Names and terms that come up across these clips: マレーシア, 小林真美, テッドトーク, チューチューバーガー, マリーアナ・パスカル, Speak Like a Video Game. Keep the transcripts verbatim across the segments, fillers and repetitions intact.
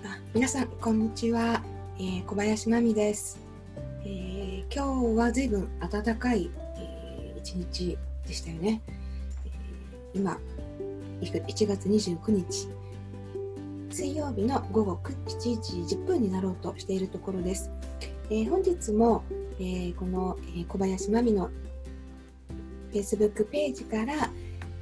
あ、皆さんこんにちは、えー、小林真美です、えー、今日は随分暖かい、えー、一日でしたよね、えー、今いちがつにじゅうくにち水曜日のごごしちじじゅっぷんになろうとしているところです。えー、本日も、えー、この小林真美の Facebook ページから、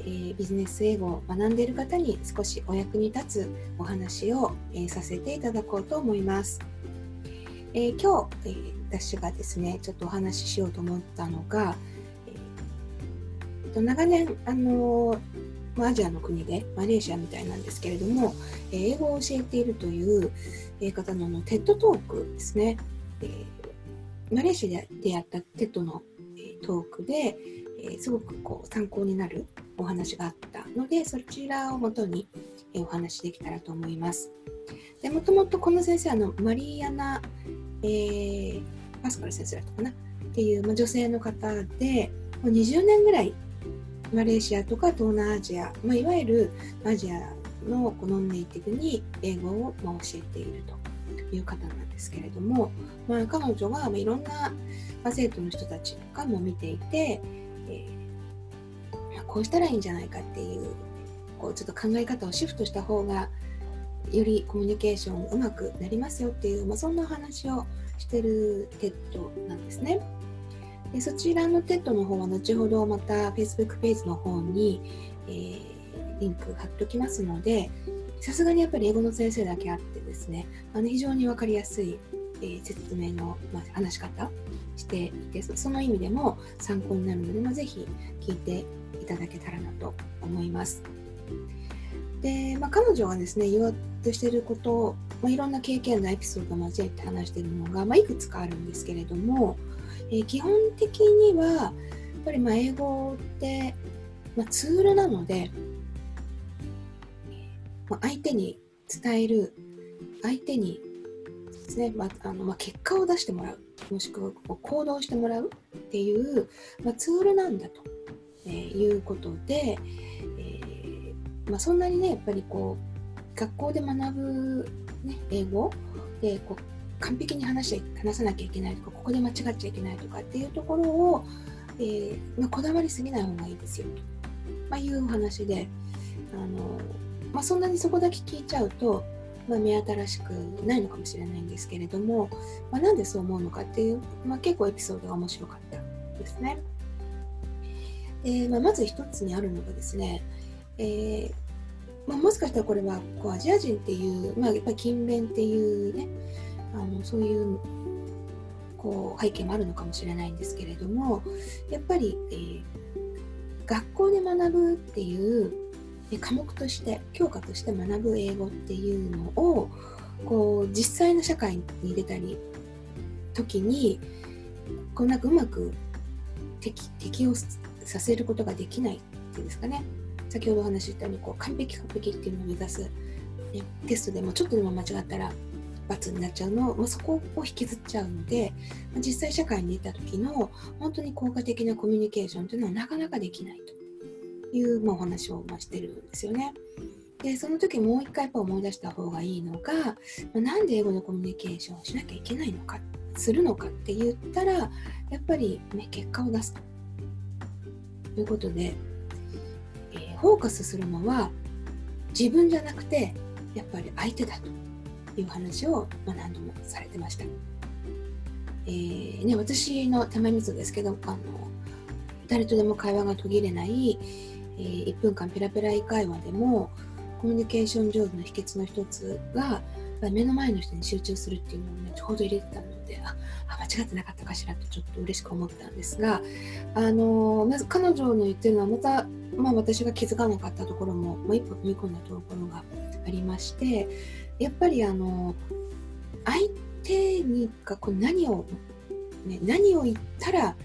えー、ビジネス英語を学んでいる方に少しお役に立つお話を、えー、させていただこうと思います。えー、今日、えー、私がですねちょっとお話ししようと思ったのが、えー、と長年あのーアジアの国でマレーシアみたいなんですけれども、英語を教えているという方のテッドトークですね、マレーシアでやったテッドのトークですごくこう参考になるお話があったので、そちらをもとにお話しできたらと思います。で、もともとこの先生はのマリーアナ、えー、パスカル先生だったかなっていう女性の方で、もうにじゅうねんぐらいマレーシアとか東南アジア、まあ、いわゆるアジアのこのネイティブに英語を教えているという方なんですけれども、まあ、彼女はいろんな生徒の人たちとかも見ていて、えー、こうしたらいいんじゃないかっていう、こうちょっと考え方をシフトした方がよりコミュニケーションうまくなりますよっていう、まあ、そんな話をしているテッドなんですね。で、そちらのテッドの方は後ほどまた Facebook ページの方に、えー、リンク貼っておきますので、さすがにやっぱり英語の先生だけあってですね、あの非常に分かりやすい、えー、説明の、まあ、話し方していて、その意味でも参考になるので、まあ、ぜひ聞いていただけたらなと思います。で、まあ、彼女がですね言おうとしていることを、まあ、いろんな経験のエピソードを交えて話しているのが、まあ、いくつかあるんですけれども、えー、基本的にはやっぱりまあ英語って、まあ、ツールなので、まあ、相手に伝える、相手にですね、まああのまあ、結果を出してもらう、もしくは行動してもらうっていう、まあ、ツールなんだと、えー、いうことで、えーまあ、そんなにねやっぱりこう学校で学ぶ、ね、英語でこう完璧に話し、話さなきゃいけないとか、ここで間違っちゃいけないとかっていうところを、えーまあ、こだわりすぎない方がいいですよと、まあ、いうお話で、あの、まあ、そんなにそこだけ聞いちゃうと、まあ、目新しくないのかもしれないんですけれども、まあ、なんでそう思うのかっていう、まあ、結構エピソードが面白かったですね。で、まあ、まず一つにあるのがですね、えーまあ、もしかしたらこれはこうアジア人っていう、まあ、やっぱり勤勉っていうね、あのそういう、こう背景もあるのかもしれないんですけれども、やっぱり、えー、学校で学ぶっていう科目として、教科として学ぶ英語っていうのをこう実際の社会に出たり時にこうなんかうまく 適, 適応させることができないっていうんですかね。先ほどお話ししたようにこう完璧完璧っていうのを目指す、ね、テストでもちょっとでも間違ったら罰になっちゃうの、まあ、そこを引きずっちゃうので、実際社会に出た時の本当に効果的なコミュニケーションというのはなかなかできないという、まあ、お話をしてるんですよね。で、その時もう一回やっぱ思い出した方がいいのが、まあ、なんで英語のコミュニケーションをしなきゃいけないのか、するのかって言ったらやっぱり、ね、結果を出すということで、えー、フォーカスするのは自分じゃなくてやっぱり相手だという話を何度もされてました。えーね、私のたまみそですけど、あの誰とでも会話が途切れない、えー、いっぷんかんペラペラ会話でもコミュニケーション上手の秘訣の一つが目の前の人に集中するっていうのを、ね、ちょうど入れてたので、ああ間違ってなかったかしらとちょっと嬉しく思ったんですが、あのまず彼女の言ってるのはまた、まあ、私が気づかなかったところも、まあ、一歩踏み込んだところがありまして、やっぱりあの相手にかこう何を、ね、何を言ったら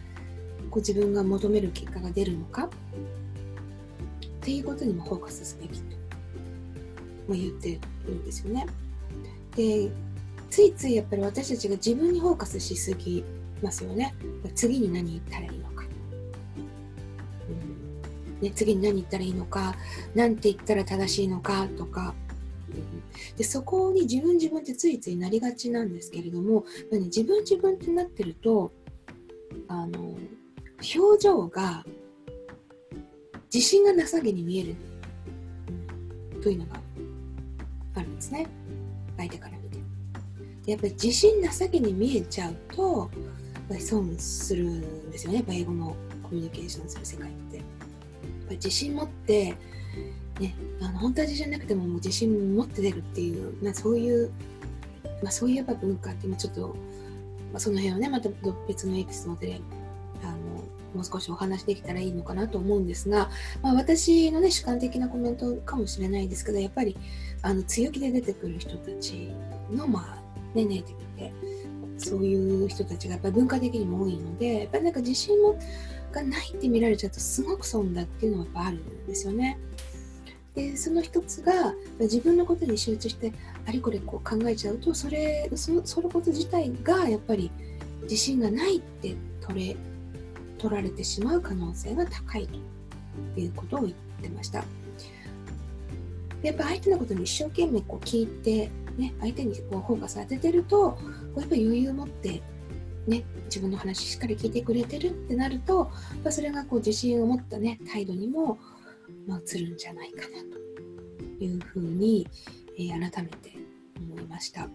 こう自分が求める結果が出るのかっていうことにもフォーカスすべきと、まあ、言っているんですよね。で、ついついやっぱり私たちが自分にフォーカスしすぎますよね。次に何言ったらいいのか、ね、次に何言ったらいいのか、何て言ったら正しいのかとか、でそこに自分自分ってついついなりがちなんですけれども、自分自分ってなってると、あの表情が自信がなさげに見えるというのがあるんですね、相手から見て。でやっぱり自信なさげに見えちゃうとやっぱり損するんですよね。やっぱ英語のコミュニケーションする世界ってやっぱり自信持って、ね、あの本当は自信なくて も, もう自信持って出るっていう、まあ、そういう、まあ、そういうやっぱ文化ってちょっと、まあ、その辺をねまた別のエピソードであのもう少しお話できたらいいのかなと思うんですが、まあ、私の、ね、主観的なコメントかもしれないですけど、やっぱりあの強気で出てくる人たちの、まあね、ネイティブでそういう人たちがやっぱり文化的にも多いので、やっぱりなんか自信がないって見られちゃうとすごく損だっていうのはやっぱあるんですよね。でその一つが自分のことに集中してあれこれこう考えちゃうと、それそのそのこと自体がやっぱり自信がないって取れ取られてしまう可能性が高いということを言ってました。でやっぱ相手のことに一生懸命こう聞いて、ね、相手にこうフォーカス当ててるとこうやっぱり余裕を持って、ね、自分の話しっかり聞いてくれてるってなると、まあ、それがこう自信を持った、ね、態度にも、まあ、映るんじゃないかなというふうに、えー、改めて思いました。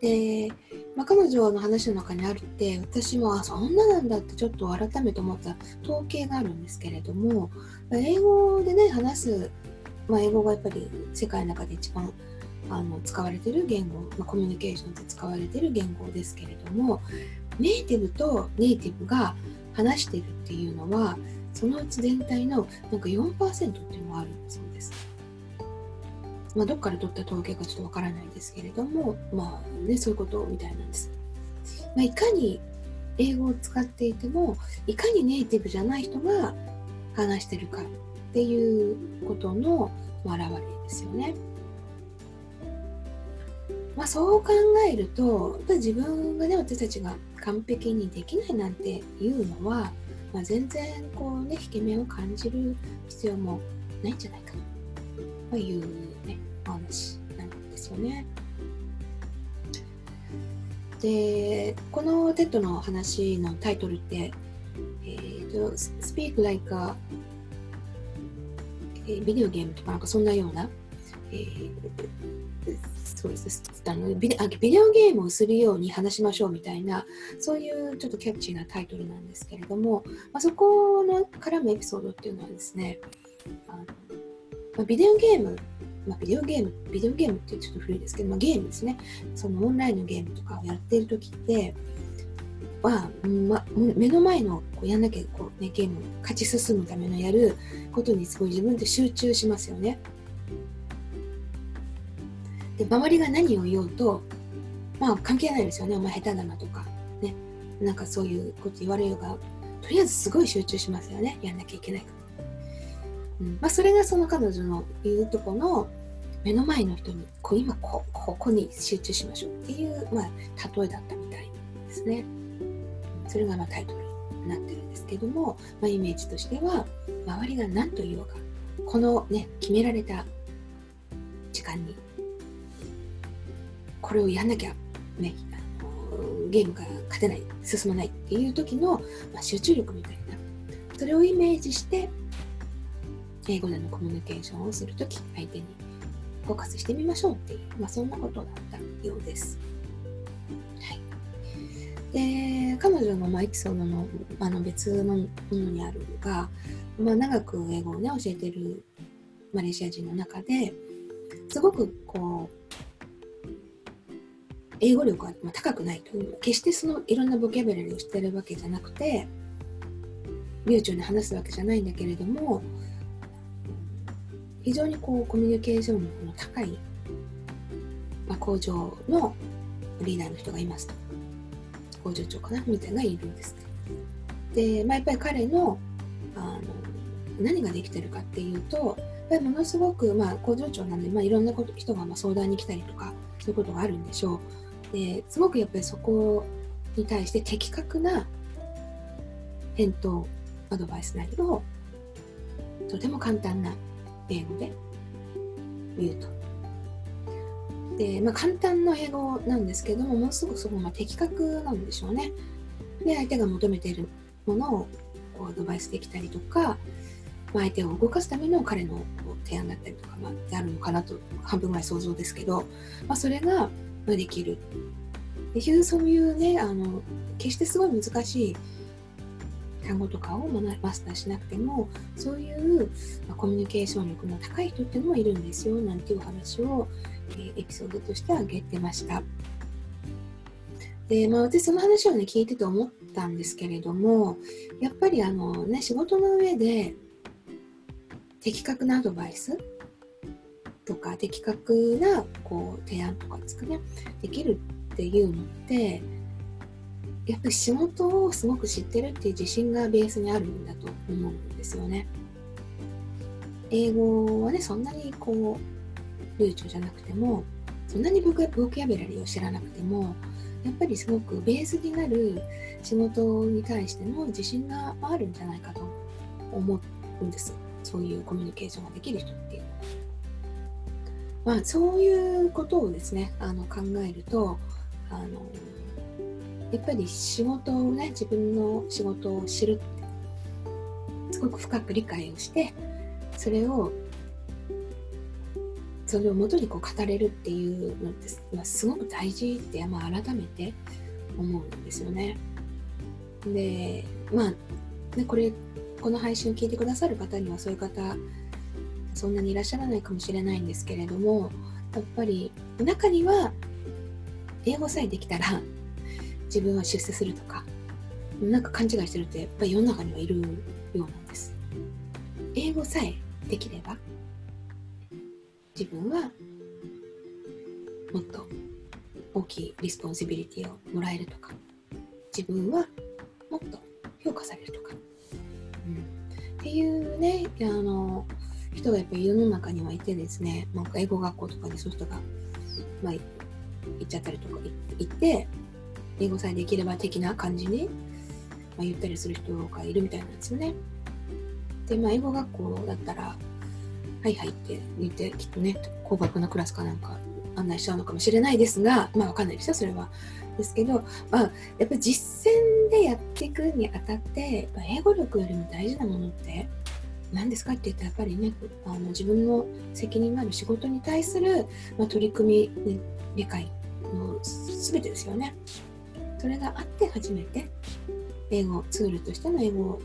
でまあ、彼女の話の中にあるって私もあそんななんだってちょっと改めて思った統計があるんですけれども、英語でね話す、まあ、英語がやっぱり世界の中で一番あの使われている言語、まあ、コミュニケーションで使われている言語ですけれども、ネイティブとネイティブが話しているっていうのはそのうち全体のなんか よんパーセント っていうのがあるんだそうです。まあ、どっから取った統計かちょっとわからないですけれども、まあね、そういうことみたいなんです。まあ、いかに英語を使っていても、いかにネイティブじゃない人が話してるかっていうことの表れですよね。まあ、そう考えると、自分がね、私たちが完璧にできないなんていうのは、まあ、全然こうね、引け目を感じる必要もないんじゃないかなというね、お話なんですよね。で、このテッドの話のタイトルって、えー、と Speak Like a Video Game とかなんかそんなような、えー、そうですあのビデあビデオゲームをするように話しましょうみたいな、そういうちょっとキャッチーなタイトルなんですけれども、まあ、そこの絡むエピソードっていうのはですね、あのビデオゲーム、まあ、ビデオゲーム、ビデオゲームってちょっと古いですけど、まあ、ゲームですね。そのオンラインのゲームとかをやっているときって、まあま、目の前のこうやんなきゃこう、ね、ゲームを勝ち進むためのやることにすごい自分って集中しますよね。で、周りが何を言おうと、まあ関係ないですよね。お前下手だなとか、ね、なんかそういうこと言われるが、とりあえずすごい集中しますよね。やんなきゃいけないから。うんまあ、それがその彼女の言うとこの目の前の人にこう今 こ, ここに集中しましょうっていう、まあ、例えだったみたいですね。それがまあタイトルになってるんですけども、まあ、イメージとしては周りが何と言おうかこの、ね、決められた時間にこれをやんなきゃ、ね、あのゲームが勝てない進まないっていう時の、まあ、集中力みたいな、それをイメージして英語でのコミュニケーションをするとき、相手にフォーカスしてみましょうっていう、まあ、そんなことだったようです。はい、で彼女のまあエピソードの、あの別のものにあるのが、まあ、長く英語を、ね、教えているマレーシア人の中ですごくこう英語力が高くないという、決してそのいろんなボキャブラリーを知っているわけじゃなくて流暢に話すわけじゃないんだけれども、非常にこうコミュニケーションの高い、まあ、工場のリーダーの人がいますと、工場長かなみたいなのがいるんですね。で、まあ、やっぱり彼 の, あの何ができてるかっていうと、やっぱりものすごく、まあ、工場長なので、まあ、いろんなこと人がまあ相談に来たりとかそういうことがあるんでしょう。ですごくやっぱりそこに対して的確な返答アドバイスなりをとても簡単な英語で言うと。で、まあ、簡単な英語なんですけども、ものすごくそこが的確なんでしょうね。で、相手が求めているものをアドバイスできたりとか、相手を動かすための彼の提案だったりとかがあるのかなと、半分ぐらい想像ですけど、まあ、それができる。で、そういうね、あの決してすごい難しい単語とかをマスターしなくても、そういうコミュニケーション力の高い人っていうのもいるんですよ、なんていうお話をエピソードとして挙げてました。で、まあ、私その話をね聞いてて思ったんですけれども、やっぱりあの、ね、仕事の上で的確なアドバイスとか的確なこう提案とかですかね、できるっていうのってやっぱり仕事をすごく知ってるっていう自信がベースにあるんだと思うんですよね。英語はね、そんなにこう流暢じゃなくても、そんなにボキャブラリーを知らなくても、やっぱりすごくベースになる仕事に対しての自信があるんじゃないかと思うんです。そういうコミュニケーションができる人っていう、まあ、そういうことをですね、あの考えると、あのやっぱり仕事をね、自分の仕事を知るってすごく深く理解をして、それをそれを元にこう語れるっていうのって、まあ、すごく大事って、まあ、改めて思うんですよね。で、まあね、これこの配信を聞いてくださる方にはそういう方そんなにいらっしゃらないかもしれないんですけれども、やっぱり中には英語さえできたら自分は出世するとか、なんか勘違いしてるってやっぱり世の中にはいるようなんです。英語さえできれば自分はもっと大きいリスポンシビリティをもらえるとか、自分はもっと評価されるとか、うん、っていうね、あの人がやっぱり世の中にはいてですね、なんか英語学校とかにそういう人が、まあ、行っちゃったりとか行って英語さえできれば的な感じに、まあ、言ったりする人がいるみたいなんですよね。で、まあ、英語学校だったらはいはいって言って、きっとね高額なクラスかなんか案内しちゃうのかもしれないですが、まあわかんないですよそれは。ですけど、まあ、やっぱり実践でやっていくにあたって、まあ、英語力よりも大事なものって何ですかって言ったら、やっぱりね、あの自分の責任のある仕事に対する、まあ、取り組み、ね、理解の全てですよね。それがあって初めて英語ツールとしての英語を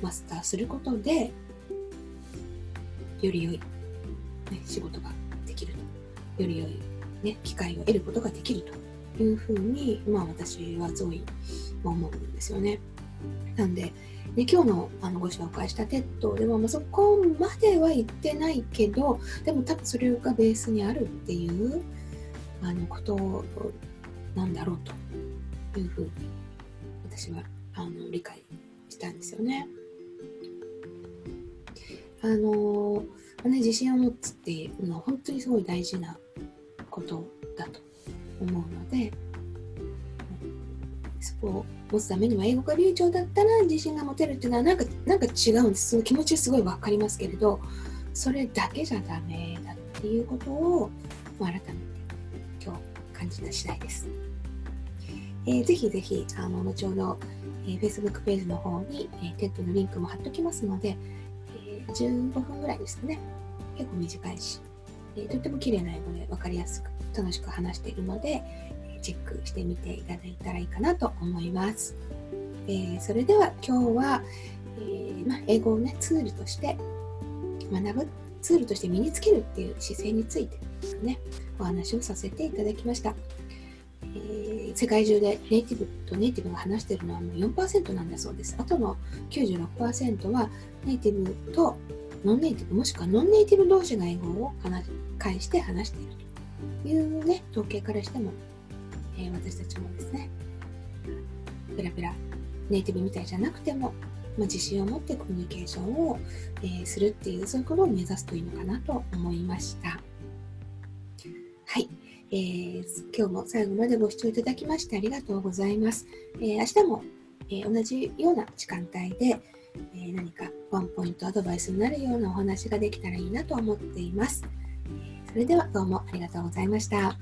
マスターすることでより良い、ね、仕事ができると、より良い、ね、機会を得ることができるというふうに、まあ、私はゾイも思うんですよね。なんで、ね、今日の、あのご紹介したテッドでは、まあ、そこまでは言ってないけど、でも多分それがベースにあるっていうあのことなんだろうというふうに私はあの理解したんですよね。あのー、ね、自信を持つっていうのは本当にすごい大事なことだと思うので、そこを持つためには英語が流暢だったら自信が持てるっていうのはなんか、なんか違うんです。その気持ちはすごい分かりますけれど、それだけじゃダメだっていうことを、まあ、改めて今日感じた次第です。えー、ぜひぜひあの後ほど、えー、Facebook ページの方に、えー、テッドのリンクも貼っときますので、じゅうごふんぐらいですかね、結構短いし、えー、とっても綺麗な英語で分かりやすく楽しく話しているので、えー、チェックしてみていただいたらいいかなと思います。えー、それでは今日は、えーま、英語を、ね、ツールとして学ぶ、ツールとして身につけるっていう姿勢についてですね、お話をさせていただきました。えー、世界中でネイティブとネイティブが話しているのはもう よんパーセント なんだそうです。あとの きゅうじゅうろくパーセント はネイティブとノンネイティブ、もしくはノンネイティブ同士が英語を介して話しているというね、統計からしても、えー、私たちもですね、ペラペラネイティブみたいじゃなくても、まあ、自信を持ってコミュニケーションを、えー、するっていう、そういうことを目指すといいのかなと思いました。はい。えー、今日も最後までご視聴いただきましてありがとうございます。えー、明日も、えー、同じような時間帯で、えー、何かワンポイントアドバイスになるようなお話ができたらいいなと思っています。それではどうもありがとうございました。